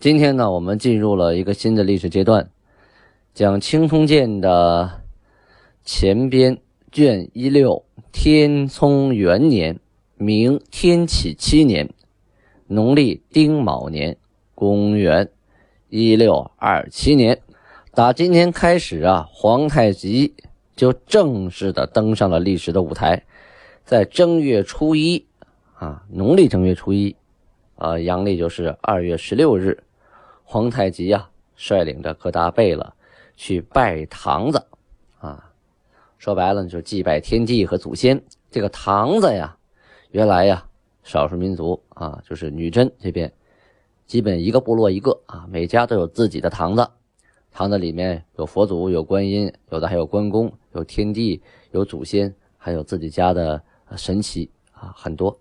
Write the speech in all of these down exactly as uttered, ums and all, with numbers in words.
今天呢，我们进入了一个新的历史阶段，讲《清通鉴》的前编卷一六，天聪元年，明天启七年，农历丁卯年，公元一六二七年。打今天开始啊，皇太极就正式的登上了历史的舞台，在正月初一啊，农历正月初一，啊，阳历就是二月十六日。皇太极啊率领着各大贝勒去拜堂子啊，说白了就祭拜天地和祖先。这个堂子呀，原来呀少数民族啊，就是女真这边，基本一个部落一个啊，每家都有自己的堂子。堂子里面有佛祖，有观音，有的还有关公，有天地，有祖先，还有自己家的神奇啊，很多。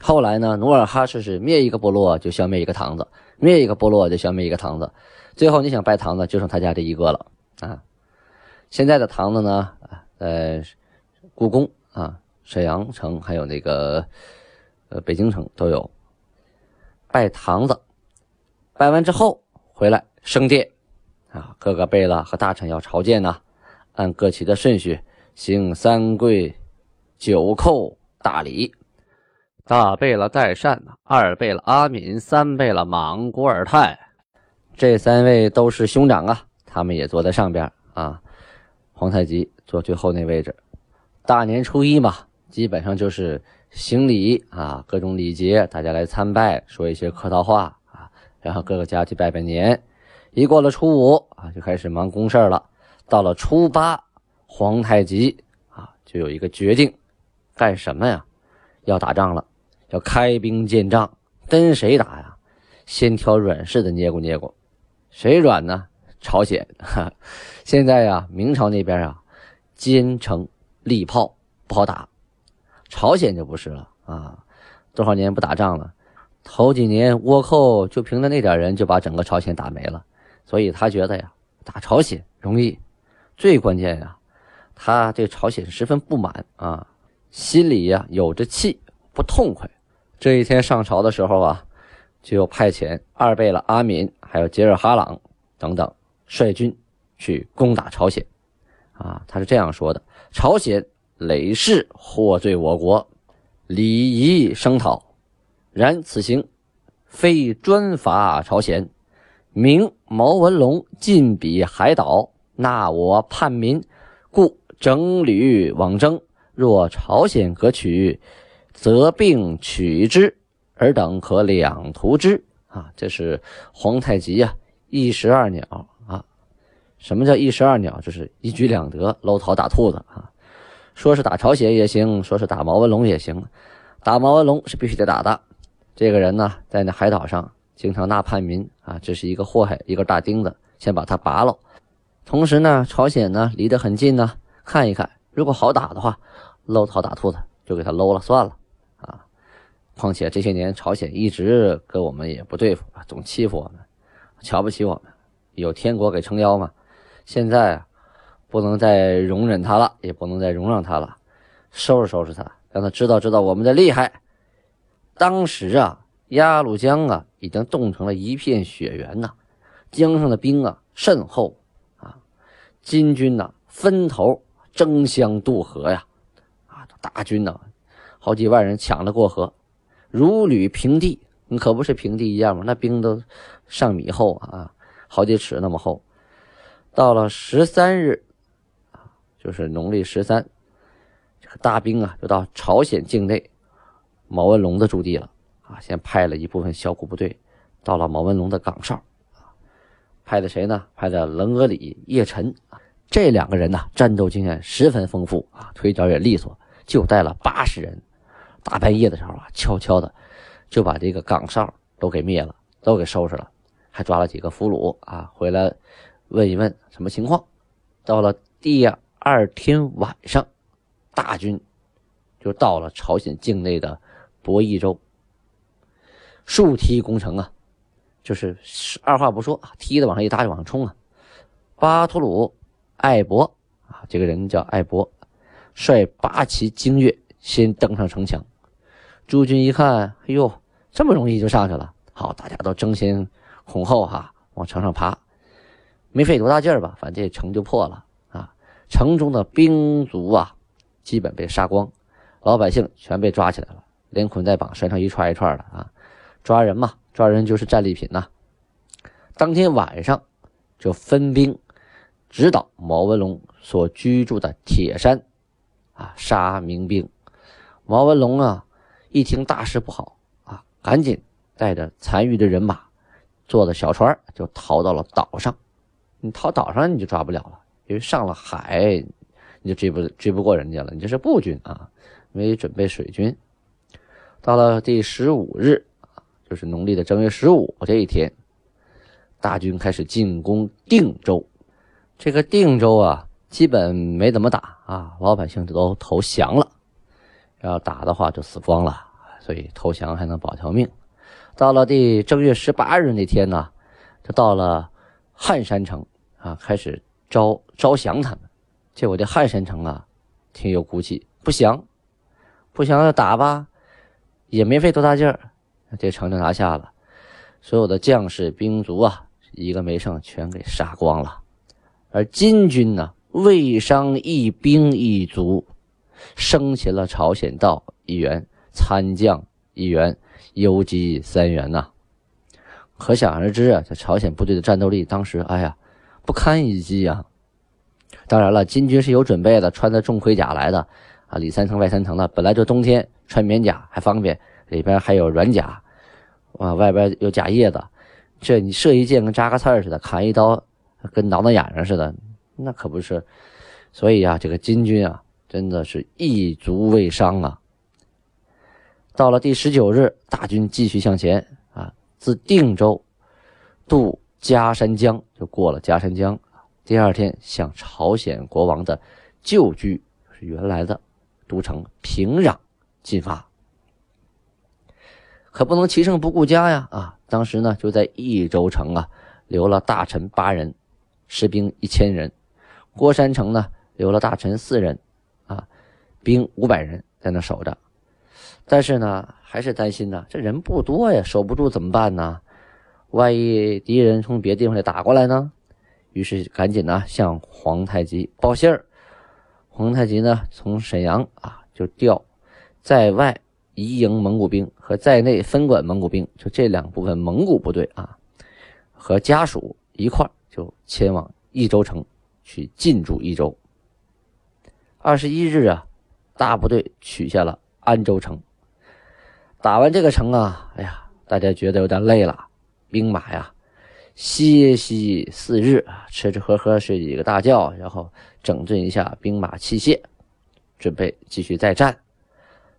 后来呢，努尔哈赤是灭一个部落就消灭一个堂子，灭一个部落就消灭一个堂子，最后你想拜堂子就剩他家这一个了啊。现在的堂子呢，呃，故宫啊、沈阳城还有那个呃北京城都有。拜堂子，拜完之后回来升殿啊，各个贝勒和大臣要朝见呢、啊，按各旗的顺序行三跪九叩大礼。大贝勒代善，二贝勒阿敏，三贝勒莽古尔泰，这三位都是兄长啊，他们也坐在上边啊。皇太极坐最后那位置。大年初一嘛，基本上就是行礼啊，各种礼节，大家来参拜，说一些客套话啊，然后各个家去拜拜年。一过了初五啊，就开始忙公事了。到了初八，皇太极啊就有一个决定，干什么呀？要打仗了。要开兵见仗，跟谁打呀？先挑软柿子捏咕捏咕，谁软呢？朝鲜。现在呀，明朝那边啊，坚城利炮不好打，朝鲜就不是了啊。多少年不打仗了？头几年倭寇就凭着那点人就把整个朝鲜打没了，所以他觉得呀，打朝鲜容易。最关键呀，他对朝鲜十分不满啊，心里呀有着气，不痛快。这一天上朝的时候啊，就派遣二贝勒阿敏还有杰尔哈朗等等率军去攻打朝鲜啊。他是这样说的：朝鲜累世获罪我国，礼仪声讨，然此行非专伐朝鲜，明毛文龙进彼海岛，纳我叛民，故整旅往征，若朝鲜可取，则并取之，尔等可两图之啊。这是皇太极啊一石二鸟啊。什么叫一石二鸟？就是一举两得，搂草打兔子啊。说是打朝鲜也行，说是打毛文龙也行。打毛文龙是必须得打的，这个人呢在那海岛上经常纳叛民啊，这是一个祸害，一个大钉子，先把他拔了。同时呢，朝鲜呢离得很近呢，看一看，如果好打的话，搂草打兔子就给他搂了算了。况且这些年朝鲜一直跟我们也不对付，总欺负我们，瞧不起我们，有天国给撑腰嘛。现在啊，不能再容忍他了，也不能再容让他了，收拾收拾他，让他知道知道我们的厉害。当时啊，鸭绿江啊已经冻成了一片雪原呐、啊，江上的冰啊甚厚啊，金军呐、啊、分头争相渡河呀，啊，大军呐、啊，好几万人抢着过河。如履平地，你可不是平地一样吗？那冰都上米厚啊，好几尺那么厚。到了十三日，就是农历十三，这个大兵啊就到朝鲜境内毛文龙的驻地了啊，先派了一部分小股部队到了毛文龙的岗哨啊，派的谁呢？派的棱额里、叶辰啊，这两个人呢、啊、战斗经验十分丰富啊，腿脚也利索，就带了八十人。大半夜的时候啊，悄悄的就把这个岗哨都给灭了，都给收拾了，还抓了几个俘虏啊，回来问一问什么情况。到了第二天晚上，大军就到了朝鲜境内的博弈州。竖梯攻城啊，就是二话不说，梯子往上一搭就往上冲啊。巴图鲁艾伯啊，这个人叫艾伯，率八旗精锐先登上城墙。朱军一看，哎呦，这么容易就上去了，好，大家都争先恐后哈、啊，往城上爬，没费多大劲儿吧，反正这城就破了啊。城中的兵卒啊，基本被杀光，老百姓全被抓起来了，连捆带绑，身上一串一串的啊。抓人嘛，抓人就是战利品呐、啊。当天晚上就分兵直捣毛文龙所居住的铁山啊，杀民兵。毛文龙啊，一听大事不好啊，赶紧带着残余的人马，坐的小船就逃到了岛上。你逃岛上你就抓不了了，因为上了海你就追不追不过人家了，你这是步军啊，没准备水军。到了第十五日。就是农历的正月十五这一天，大军开始进攻定州。这个定州啊，基本没怎么打啊，老百姓都投降了。要打的话就死光了，所以投降还能保条命。到了第正月十八日那天呢，就到了汉山城啊，开始招招降他们。结果这汉山城啊，挺有骨气，不降，不降要打吧，也没费多大劲儿。这城就拿下了，所有的将士兵卒啊，一个没剩，全给杀光了。而金军呢，未伤一兵一卒，生擒了朝鲜道一员、参将一员、游击三员呐、啊。可想而知啊，这朝鲜部队的战斗力当时，哎呀，不堪一击啊。当然了，金军是有准备的，穿着重盔甲来的啊，里三层外三层的，本来就冬天穿棉甲还方便。里边还有软甲啊，外边有甲叶子，这你射一箭跟扎个刺儿似的，砍一刀跟挠挠痒痒似的，那可不是。所以啊，这个金军啊，真的是一卒未伤啊。到了第十九日，大军继续向前啊，自定州渡嘉山江，就过了嘉山江。第二天向朝鲜国王的旧居，就是原来的都城平壤进发。可不能其胜不顾家呀！啊，当时呢就在益州城啊，留了大臣八人，士兵一千人；郭山城呢留了大臣四人，啊，兵五百人在那守着。但是呢，还是担心呢，这人不多呀，守不住怎么办呢？万一敌人从别地方来打过来呢？于是赶紧呢向皇太极报信儿。皇太极呢从沈阳啊就调在外移营蒙古兵和在内分管蒙古兵，就这两部分蒙古部队啊，和家属一块就前往益州城去进驻益州。二十一日啊，大部队取下了安州城。打完这个城啊，哎呀，大家觉得有点累了，兵马呀歇息四日，吃吃喝喝睡几个大觉，然后整顿一下兵马器械，准备继续再战。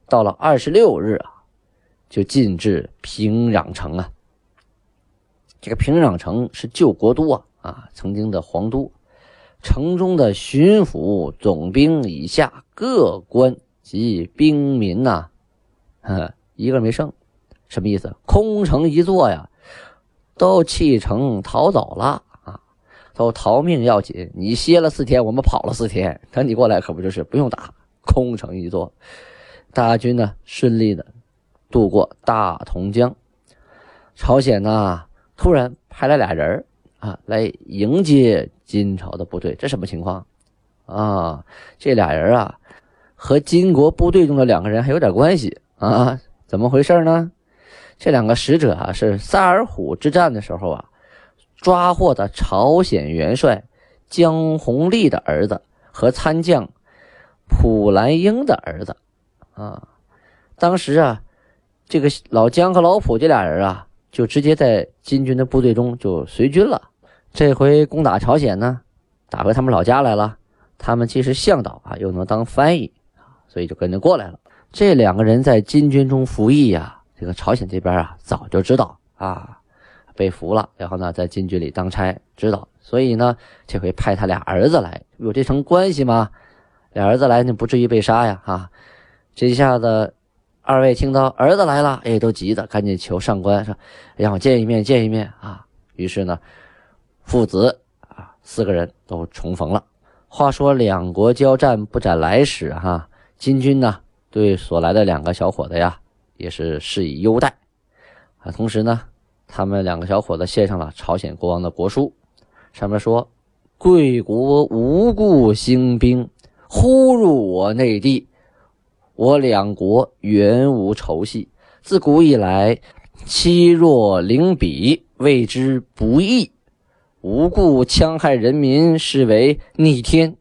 到了二十六日啊，就进至平壤城啊。这个平壤城是旧国都啊，啊，曾经的皇都。城中的巡抚、总兵以下各官及兵民呐、啊，一个没剩。什么意思？空城一座呀，都弃城逃走了啊，都逃命要紧。你歇了四天，我们跑了四天，等你过来可不就是不用打，空城一座。大军呢顺利的渡过大同江。朝鲜呢突然派来俩人啊，来迎接金朝的部队，这什么情况啊？这俩人啊和金国部队中的两个人还有点关系啊，怎么回事呢？这两个使者啊是萨尔浒之战的时候啊抓获的朝鲜元帅江弘立的儿子和参将普兰英的儿子啊，当时啊，这个老姜和老普这俩人啊，就直接在金军的部队中就随军了。这回攻打朝鲜呢，打回他们老家来了。他们既是向导啊，又能当翻译，所以就跟着过来了。这两个人在金军中服役啊，这个朝鲜这边啊早就知道啊，被俘了，然后呢在金军里当差知道，所以呢这回派他俩儿子来，有这层关系吗？俩儿子来你不至于被杀呀啊！这一下子二位听到儿子来了，哎，都急的赶紧求上官说让我见一面见一面啊！于是呢父子啊四个人都重逢了。话说两国交战不斩来使哈、啊，金军呢对所来的两个小伙子呀也是施以优待啊，同时呢他们两个小伙子献上了朝鲜国王的国书，上面说贵国无故兴兵，忽入我内地，我两国原无仇隙，自古以来欺弱凌鄙，谓之不义，无故戕害人民，是为逆天，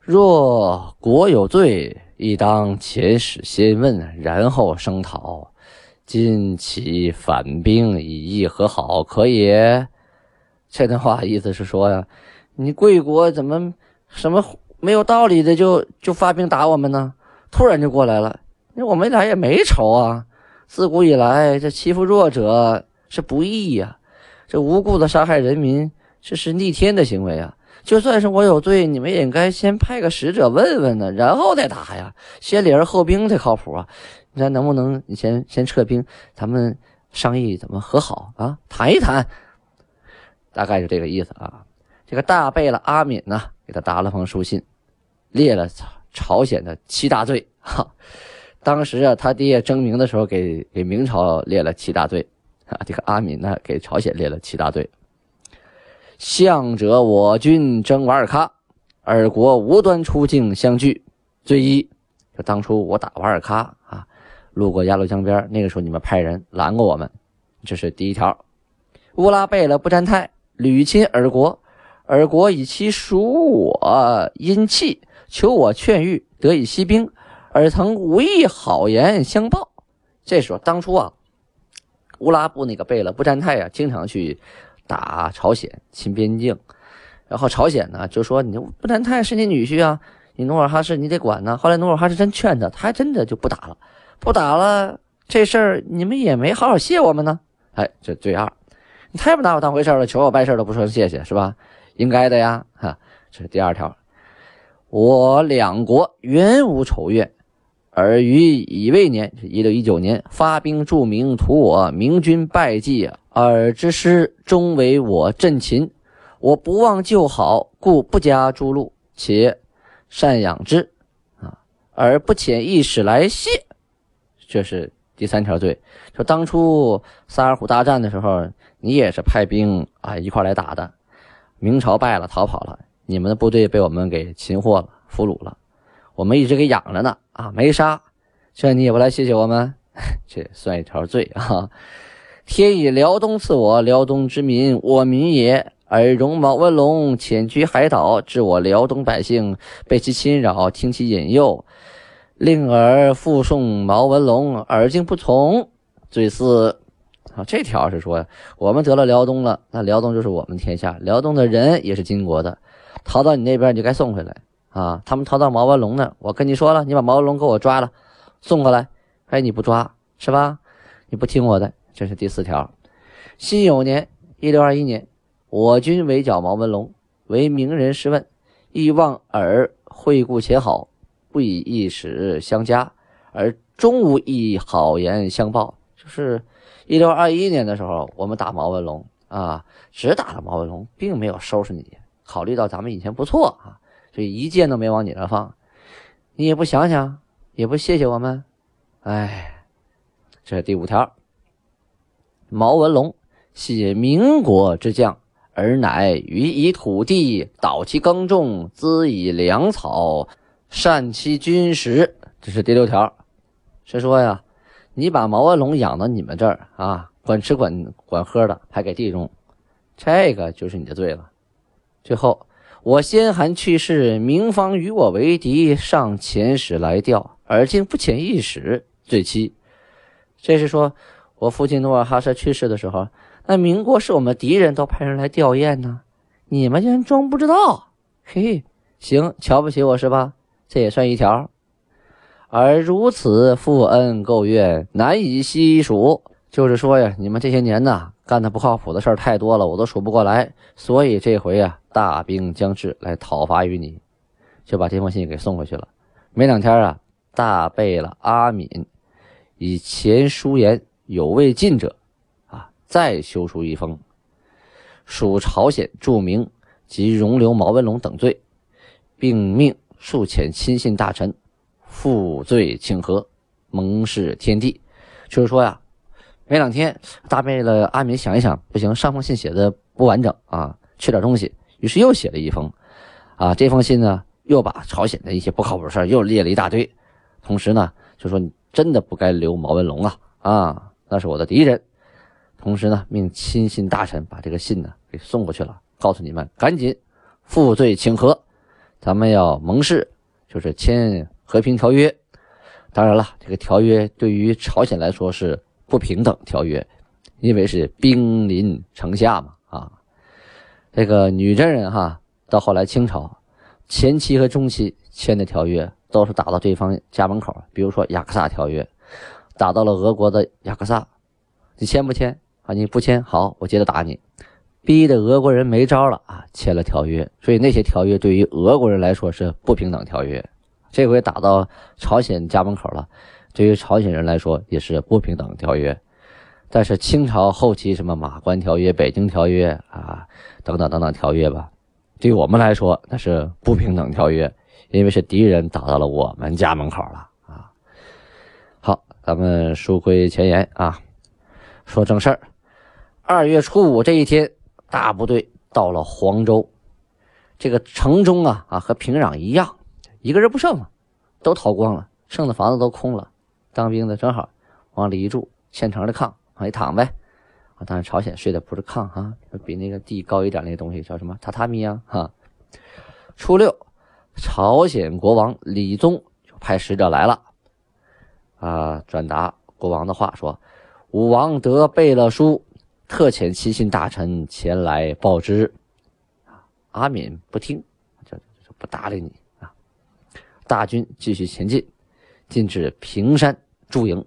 若国有罪，亦当遣使先问，然后声讨，今其反兵以议和好，可也？这段话意思是说呀，你贵国怎么什么没有道理的就就发兵打我们呢？突然就过来了，我们俩也没仇啊。自古以来，这欺负弱者是不义呀、啊，这无故的杀害人民，这是逆天的行为啊。就算是我有罪，你们也应该先派个使者问问呢，然后再打呀。先礼而后兵才靠谱啊。你看能不能你先先撤兵，咱们商议怎么和好啊，谈一谈，大概是这个意思啊。这个大贝勒阿敏呢给他答了封书信，列了朝鲜的七大罪哈。当时啊他爹征明的时候给给明朝列了七大罪啊，这个阿敏呢给朝鲜列了七大罪。向者我军征瓦尔喀，尔国无端出境相聚，罪一，就当初我打瓦尔喀啊，路过鸭绿江边，那个时候你们派人拦过我们，这是第一条。乌拉贝勒不占泰，屡侵尔国，尔国以其属我阴气，求我劝谕，得以息兵，尔曾无意好言相报。这时候当初啊，乌拉布那个贝勒不占泰啊，经常去打朝鲜侵边境，然后朝鲜呢就说你不占泰是你女婿啊，你努尔哈赤你得管呢、啊。后来努尔哈赤真劝他，他还真的就不打了，不打了这事儿你们也没好好谢我们呢。哎，这罪二。你太不拿我当回事了，求我办事都不说谢谢，是吧？应该的呀，哈，这是第二条。我两国原无仇怨，而于乙未年一六一九年发兵驻明，图我明军败绩，尔之师终为我阵擒，我不忘旧好，故不加诛戮，且赡养之啊，而不遣一使来谢。这是第三条罪，就当初萨尔浒大战的时候你也是派兵啊一块来打的，明朝败了逃跑了，你们的部队被我们给擒获了俘虏了，我们一直给养着呢啊，没杀，这你也不来谢谢我们，这算一条罪啊。天以辽东赐我，辽东之民我民也，而戎毛温龙潜居海岛，致我辽东百姓被其侵扰，听其引诱，令而附送毛文龙，而竟不从，罪四。啊，这条是说我们得了辽东了，那辽东就是我们天下，辽东的人也是金国的，逃到你那边你就该送回来啊。他们逃到毛文龙那儿，我跟你说了，你把毛文龙给我抓了送过来，哎，你不抓是吧，你不听我的，这是第四条。辛酉年一六二一年我军围剿毛文龙，为明人施问，亦望尔惠顾且好，不以一使相加，而终无以好言相报。就是一六二一年的时候我们打毛文龙啊，只打了毛文龙，并没有收拾你，考虑到咱们以前不错啊，所以一箭都没往你那放，你也不想想也不谢谢我们，哎，这是第五条。毛文龙系民国之将，而乃予以土地，导其耕种，资以粮草，善其军食。这是第六条。是说呀，你把毛文龙养到你们这儿啊，管吃管管喝的，还给地种，这个就是你的罪了。最后，我先韩去世，明方与我为敌，上遣使来调，而竟不遣一使，罪七。这是说我父亲努尔哈赤去世的时候，那民国是我们敌人，都派人来吊唁呢，你们竟然装不知道，嘿，行，瞧不起我是吧？这也算一条。而如此负恩垢怨，难以悉数。就是说呀，你们这些年呢干的不靠谱的事儿太多了，我都数不过来，所以这回啊，大兵将至，来讨伐于你。就把这封信给送回去了。没两天啊，大贝勒阿敏以前书言有未尽者啊，再修书一封，属朝鲜著名及容留毛文龙等罪，并命数遣亲信大臣负罪请和，盟誓天地。就是说呀、啊，没两天，大贝勒阿敏想一想，不行，上封信写的不完整啊，缺点东西，于是又写了一封啊。这封信呢，又把朝鲜的一些不靠谱事儿又列了一大堆，同时呢，就说你真的不该留毛文龙啊啊，那是我的敌人。同时呢，命亲信大臣把这个信呢给送过去了，告诉你们赶紧负罪请和，咱们要盟誓，就是签和平条约。当然了，这个条约对于朝鲜来说是不平等条约，因为是兵临城下嘛啊。这个女真人哈，到后来清朝前期和中期签的条约都是打到对方家门口，比如说雅克萨条约，打到了俄国的雅克萨，你签不签啊？你不签，好，我接着打你，逼得俄国人没招了啊，签了条约。所以那些条约对于俄国人来说是不平等条约，这回打到朝鲜家门口了，对于朝鲜人来说也是不平等条约。但是清朝后期什么马关条约、北京条约啊，等等等等条约吧，对于我们来说那是不平等条约，因为是敌人打到了我们家门口了啊。好，咱们书归前言啊，说正事儿。二月初五这一天，大部队到了黄州，这个城中啊啊和平壤一样，一个人不剩了，都逃光了，剩的房子都空了。当兵的正好往里一住，现成的炕往里躺呗啊。当然朝鲜睡的不是炕啊，比那个地高一点，那个东西叫什么榻榻米啊啊。初六，朝鲜国王李宗就派使者来了啊，转达国王的话，说武王得贝勒书，特遣亲信大臣前来报之。阿敏不听，就就不搭理你啊。大军继续前进，进至平山驻营。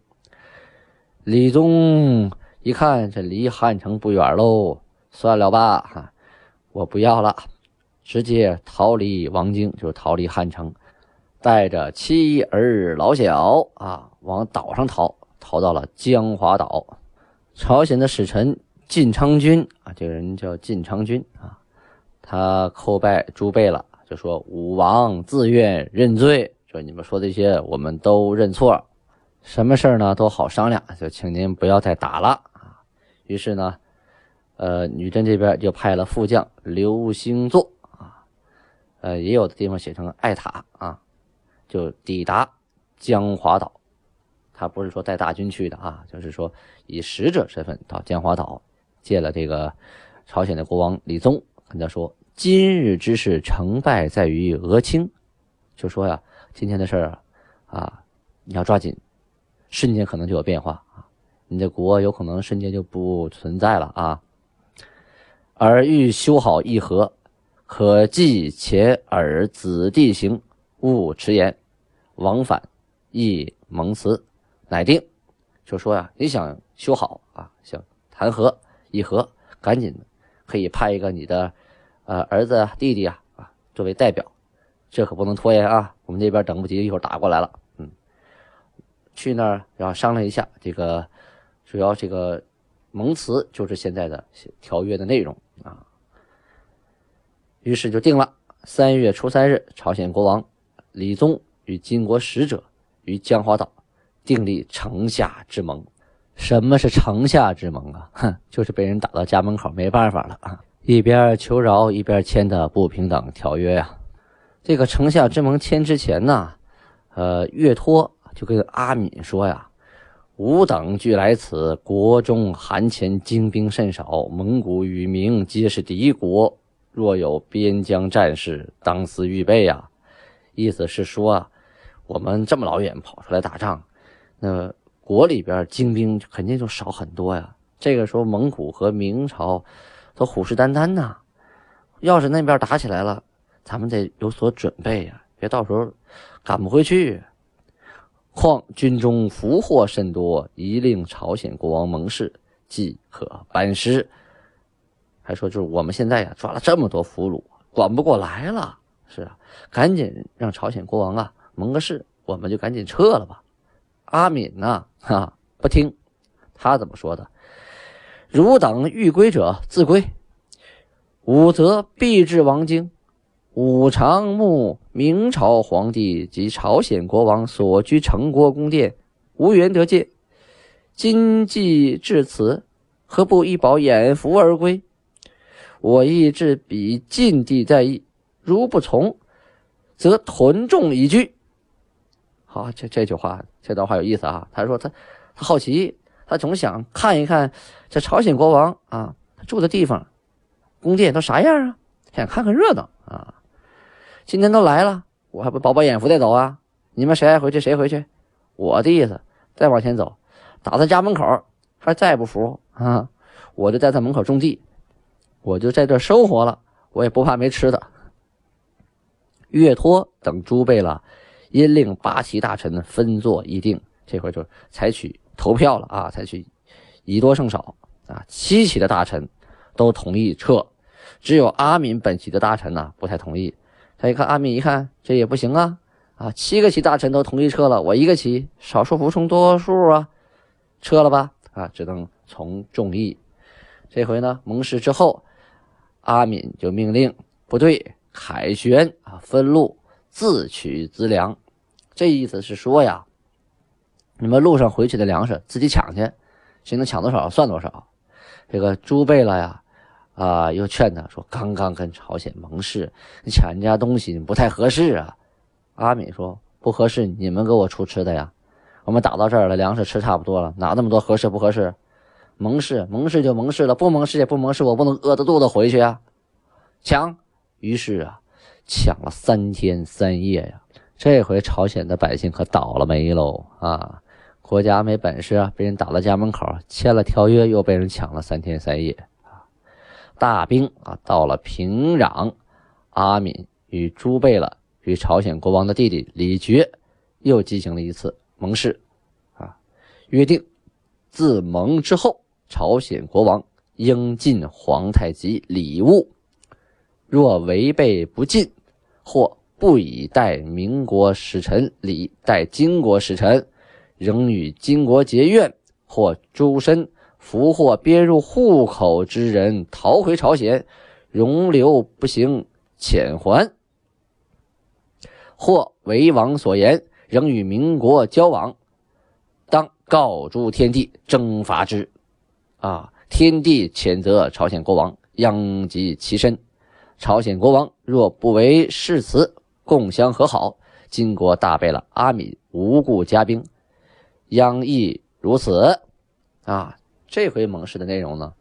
李宗一看，这离汉城不远喽，算了吧，我不要了，直接逃离王京，就是逃离汉城，带着妻儿老小啊，往岛上逃，逃到了江华岛。朝鲜的使臣靳昌钧啊，这个人叫靳昌钧啊，他叩拜诸贝勒，就说武王自愿认罪，就你们说这些我们都认错，什么事儿呢都好商量，就请您不要再打了啊。于是呢，呃，女真这边就派了副将刘兴作啊，呃，也有的地方写成艾塔啊，就抵达江华岛。他不是说带大军去的啊，就是说以使者身份到江华岛，见了这个朝鲜的国王李宗，跟他说今日之事成败在于俄顷，就说呀、啊、今天的事儿啊，你要抓紧，瞬间可能就有变化啊，你的国有可能瞬间就不存在了啊。而欲修好议和，可继且尔子弟行，勿迟延，往返亦盟辞。乃定，就说呀、啊，你想修好啊，想谈和议和，赶紧可以派一个你的呃儿子弟弟啊啊作为代表，这可不能拖延啊，我们这边等不及，一会儿打过来了。嗯，去那儿然后商量一下，这个主要这个盟辞就是现在的条约的内容啊。于是就定了，三月初三日，朝鲜国王李宗与金国使者于江华岛订立城下之盟。什么是城下之盟啊？哼，就是被人打到家门口没办法了啊，一边求饶一边签的不平等条约啊。这个城下之盟签之前呢，呃，岳托就跟阿敏说呀，吾等俱来此，国中韩前精兵甚少，蒙古与明皆是敌国，若有边疆战事，当思预备啊。意思是说啊，我们这么老远跑出来打仗，那国里边精兵肯定就少很多呀。这个时候蒙古和明朝都虎视眈眈呐，要是那边打起来了，咱们得有所准备呀，别到时候赶不回去。况军中俘获甚多，宜令朝鲜国王盟誓，即可班师。还说就是我们现在呀抓了这么多俘虏，管不过来了，是啊，赶紧让朝鲜国王啊盟个誓，我们就赶紧撤了吧。阿敏呢、啊啊、不听，他怎么说的？汝等欲归者自归，吾则必至王京，吾常慕明朝皇帝及朝鲜国王所居城郭宫殿，无缘得见。今既至此，何不一饱眼福而归？我亦至彼禁地在意，如不从，则屯众以居。好，这这句话，这段话有意思啊。他说他他好奇，他总想看一看这朝鲜国王啊，他住的地方、宫殿都啥样啊，想看看热闹啊。今天都来了，我还不饱饱眼福再走啊？你们谁爱回去谁回去？我的意思，再往前走，打他家门口，他再不服啊，我就在他门口种地，我就在这生活了，我也不怕没吃的。岳托等诸贝勒因令八旗大臣分作议定，这回就采取投票了啊，采取以多胜少啊，七旗的大臣都同意撤，只有阿敏本旗的大臣呢、啊、不太同意。他一看阿敏一看这也不行啊，啊七个旗大臣都同意撤了，我一个旗少数服从多数啊，撤了吧啊，只能从众议。这回呢盟誓之后，阿敏就命令部队凯旋啊分路自取资粮。这意思是说呀，你们路上回去的粮食自己抢去，谁能抢多少算多少。这个朱贝勒呀啊、呃、又劝他说，刚刚跟朝鲜盟誓，你抢人家东西你不太合适啊。阿敏说，不合适你们给我出吃的呀，我们打到这儿了，粮食吃差不多了，哪那么多合适不合适？盟誓盟誓就盟誓了，不盟誓也不盟誓，我不能饿着肚子回去啊。抢，于是啊抢了三天三夜呀、啊，这回朝鲜的百姓可倒了霉喽啊！国家没本事啊，被人打到家门口，签了条约又被人抢了三天三夜啊！大兵啊到了平壤，阿敏与朱贝勒与朝鲜国王的弟弟李觉又进行了一次盟誓啊，约定自盟之后，朝鲜国王应进皇太极礼物。若违背不进，或不以待民国使臣礼待金国使臣，仍与金国结怨，或诛身，俘获编入户口之人逃回朝鲜，容留不行，遣还；或为王所言，仍与民国交往，当告诸天帝，征伐之。啊！天帝谴责朝鲜国王，殃及其身。朝鲜国王若不为誓词，共相和好，金国大贝勒阿敏无故加兵，央亦如此。啊，这回盟誓的内容呢，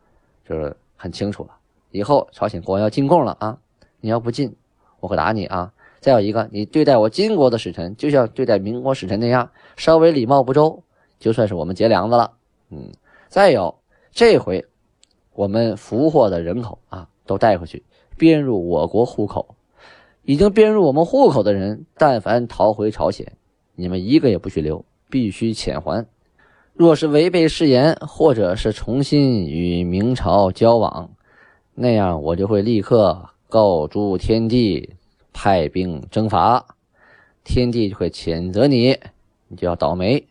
就是很清楚了。以后朝鲜国王要进贡了啊，你要不进，我可打你啊。再有一个，你对待我金国的使臣，就像对待民国使臣那样，稍微礼貌不周，就算是我们结梁子了。嗯，再有，这回我们俘获的人口啊，都带回去。编入我国户口，已经编入我们户口的人，但凡逃回朝鲜，你们一个也不许留，必须遣还。若是违背誓言，或者是重新与明朝交往，那样我就会立刻告诸天帝，派兵征伐，天帝就会谴责你，你就要倒霉。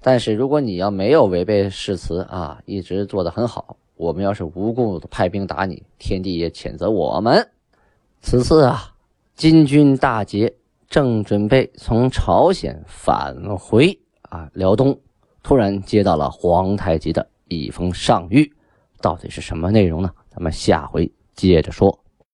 但是如果你要没有违背誓词啊，一直做得很好，我们要是无故派兵打你，天帝也谴责我们。此次啊，金军大捷，正准备从朝鲜返回啊辽东，突然接到了皇太极的一封上谕，到底是什么内容呢？咱们下回接着说。